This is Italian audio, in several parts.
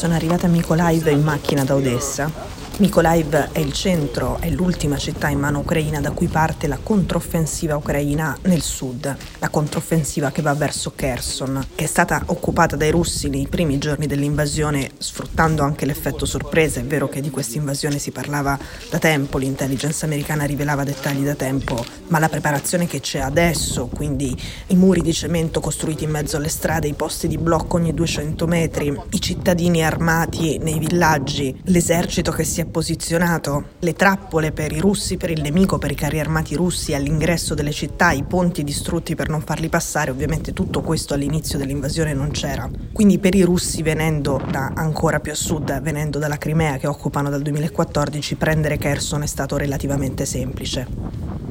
sono arrivata a Mykolaiv in macchina da Odessa. Mykolaiv è il centro, è l'ultima città in mano ucraina da cui parte la controffensiva ucraina nel sud, la controffensiva che va verso Kherson, che è stata occupata dai russi nei primi giorni dell'invasione, sfruttando anche l'effetto sorpresa. È vero che di questa invasione si parlava da tempo, l'intelligence americana rivelava dettagli da tempo, ma la preparazione che c'è adesso, quindi i muri di cemento costruiti in mezzo alle strade, i posti di blocco ogni 200 metri, i cittadini armati nei villaggi, l'esercito che si è posizionato, le trappole per i russi, per il nemico, per i carri armati russi all'ingresso delle città, i ponti distrutti per non farli passare, ovviamente tutto questo all'inizio dell'invasione non c'era. Quindi per i russi venendo da ancora più a sud, venendo dalla Crimea che occupano dal 2014, prendere Kherson è stato relativamente semplice.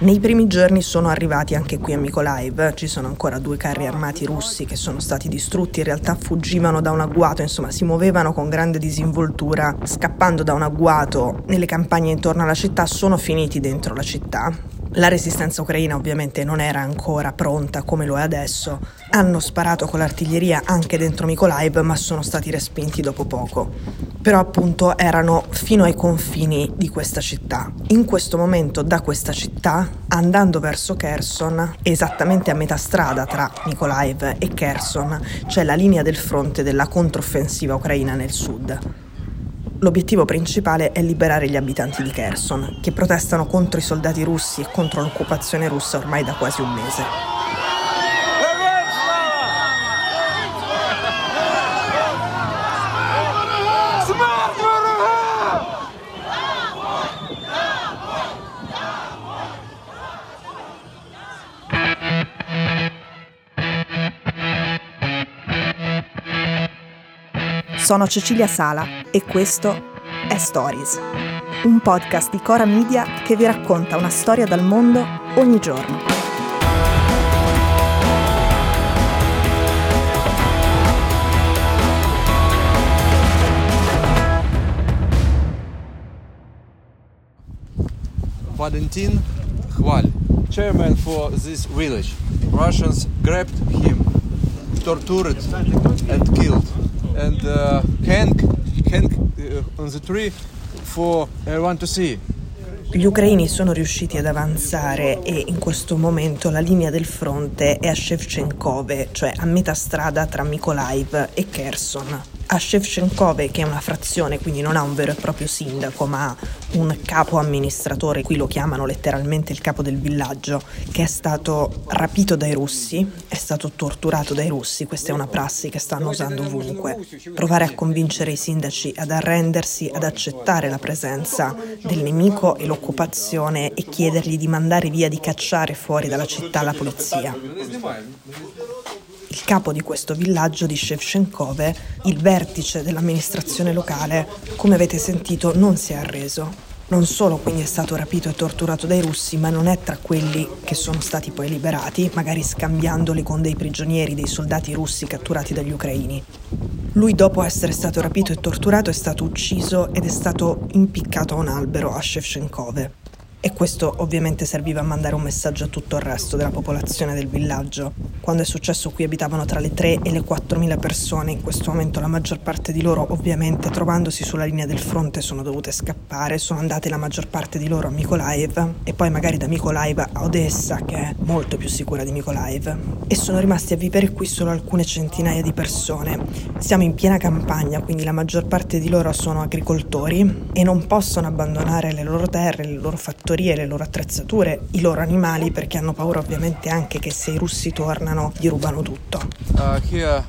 Nei primi giorni sono arrivati anche qui a Mykolaiv, ci sono ancora 2 carri armati russi che sono stati distrutti, in realtà fuggivano da un agguato, insomma si muovevano con grande disinvoltura, scappando da un agguato nelle campagne intorno alla città, sono finiti dentro la città. La resistenza ucraina ovviamente non era ancora pronta come lo è adesso, hanno sparato con l'artiglieria anche dentro Mykolaiv ma sono stati respinti dopo poco. Però appunto erano fino ai confini di questa città. In questo momento da questa città, andando verso Kherson, esattamente a metà strada tra Mykolaiv e Kherson, c'è la linea del fronte della controffensiva ucraina nel sud. L'obiettivo principale è liberare gli abitanti di Kherson, che protestano contro i soldati russi e contro l'occupazione russa ormai da quasi un mese. Sono Cecilia Sala e questo è Stories, un podcast di Cora Media che vi racconta una storia dal mondo ogni giorno. Valentin Hval, chairman for this village. Russians grabbed him, tortured and killed. And hang on the tree for everyone to see. Gli ucraini sono riusciti ad avanzare e in questo momento la linea del fronte è a Shevchenkove, cioè a metà strada tra Mykolaiv e Kherson. A Shevchenkove, che è una frazione, quindi non ha un vero e proprio sindaco, ma ha un capo amministratore, qui lo chiamano letteralmente il capo del villaggio, che è stato rapito dai russi, è stato torturato dai russi, questa è una prassi che stanno usando ovunque. Provare a convincere i sindaci ad arrendersi, ad accettare la presenza del nemico e l'occupazione e chiedergli di mandare via, di cacciare fuori dalla città la polizia. Il capo di questo villaggio di Shevchenkove, il vertice dell'amministrazione locale, come avete sentito, non si è arreso. Non solo quindi è stato rapito e torturato dai russi, ma non è tra quelli che sono stati poi liberati, magari scambiandoli con dei prigionieri, dei soldati russi catturati dagli ucraini. Lui, dopo essere stato rapito e torturato, è stato ucciso ed è stato impiccato a un albero a Shevchenkove. E questo ovviamente serviva a mandare un messaggio a tutto il resto della popolazione del villaggio. Quando è successo qui abitavano tra le 3 e le 4.000 persone, in questo momento la maggior parte di loro ovviamente trovandosi sulla linea del fronte sono dovute scappare, sono andate la maggior parte di loro a Mykolaiv e poi magari da Mykolaiv a Odessa, che è molto più sicura di Mykolaiv, e sono rimasti a vivere qui solo alcune centinaia di persone. Siamo in piena campagna, quindi la maggior parte di loro sono agricoltori e non possono abbandonare le loro terre, le loro fattorie, le loro attrezzature, i loro animali, perché hanno paura ovviamente anche che se i russi tornano gli rubano tutto. Here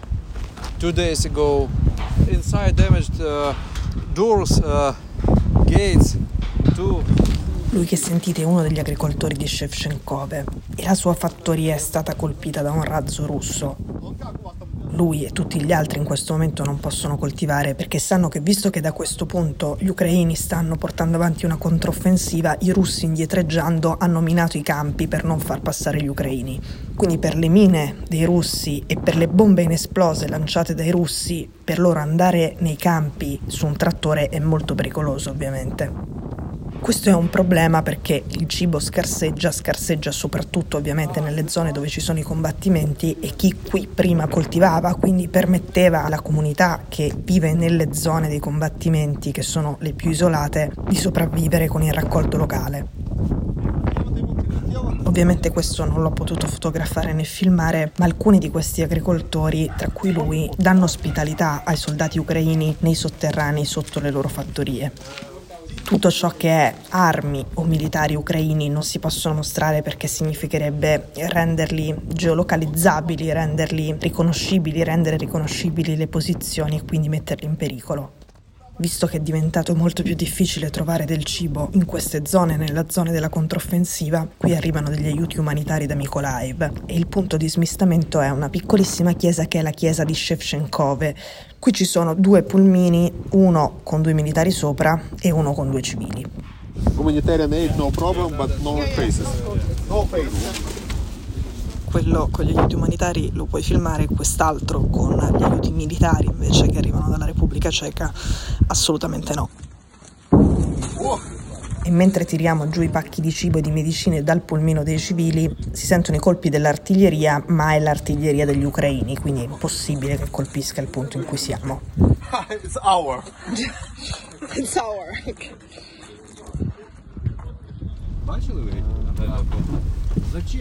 2 days ago inside damaged doors, gates too. Lui che sentite è uno degli agricoltori di Shevchenkove e la sua fattoria è stata colpita da un razzo russo. Lui e tutti gli altri in questo momento non possono coltivare perché sanno che, visto che da questo punto gli ucraini stanno portando avanti una controffensiva, i russi indietreggiando hanno minato i campi per non far passare gli ucraini. Quindi per le mine dei russi e per le bombe inesplose lanciate dai russi, per loro andare nei campi su un trattore è molto pericoloso ovviamente. Questo è un problema perché il cibo scarseggia soprattutto ovviamente nelle zone dove ci sono i combattimenti, e chi qui prima coltivava, quindi permetteva alla comunità che vive nelle zone dei combattimenti, che sono le più isolate, di sopravvivere con il raccolto locale. Ovviamente questo non l'ho potuto fotografare né filmare, ma alcuni di questi agricoltori, tra cui lui, danno ospitalità ai soldati ucraini nei sotterranei sotto le loro fattorie. Tutto ciò che è armi o militari ucraini non si possono mostrare perché significherebbe renderli geolocalizzabili, renderli riconoscibili, rendere riconoscibili le posizioni e quindi metterli in pericolo. Visto che è diventato molto più difficile trovare del cibo in queste zone, nella zona della controffensiva, qui arrivano degli aiuti umanitari da Mykolaiv e il punto di smistamento è una piccolissima chiesa che è la chiesa di Shevchenkove. Qui ci sono due pulmini, uno con due militari sopra e uno con due civili. Humanitarian aid no problem, but no faces. No faces. Quello con gli aiuti umanitari lo puoi filmare, quest'altro con gli aiuti militari invece che arrivano dalla Repubblica Ceca assolutamente no. E mentre tiriamo giù i pacchi di cibo e di medicine dal pulmino dei civili si sentono i colpi dell'artiglieria, ma è l'artiglieria degli ucraini, quindi è impossibile che colpisca il punto in cui siamo. It's our.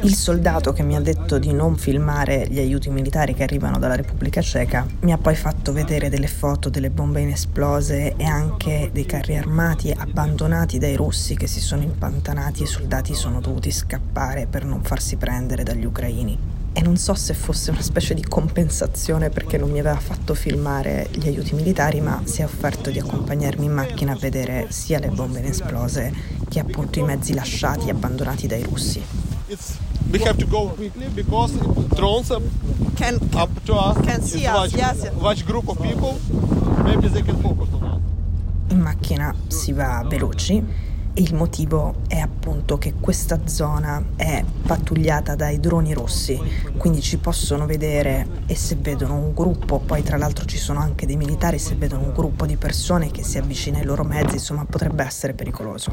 Il soldato che mi ha detto di non filmare gli aiuti militari che arrivano dalla Repubblica Ceca mi ha poi fatto vedere delle foto delle bombe inesplose e anche dei carri armati abbandonati dai russi che si sono impantanati e i soldati sono dovuti scappare per non farsi prendere dagli ucraini. E non so se fosse una specie di compensazione perché non mi aveva fatto filmare gli aiuti militari, ma si è offerto di accompagnarmi in macchina a vedere sia le bombe inesplose che appunto i mezzi lasciati e abbandonati dai russi. We have to go quickly because drones up to us. Can see us, yes. Watch group of people. Maybe they can focus on us. In macchina si va veloci. E il motivo è appunto che questa zona è pattugliata dai droni rossi, quindi ci possono vedere e se vedono un gruppo, poi tra l'altro ci sono anche dei militari, se vedono un gruppo di persone che si avvicina ai loro mezzi, insomma potrebbe essere pericoloso.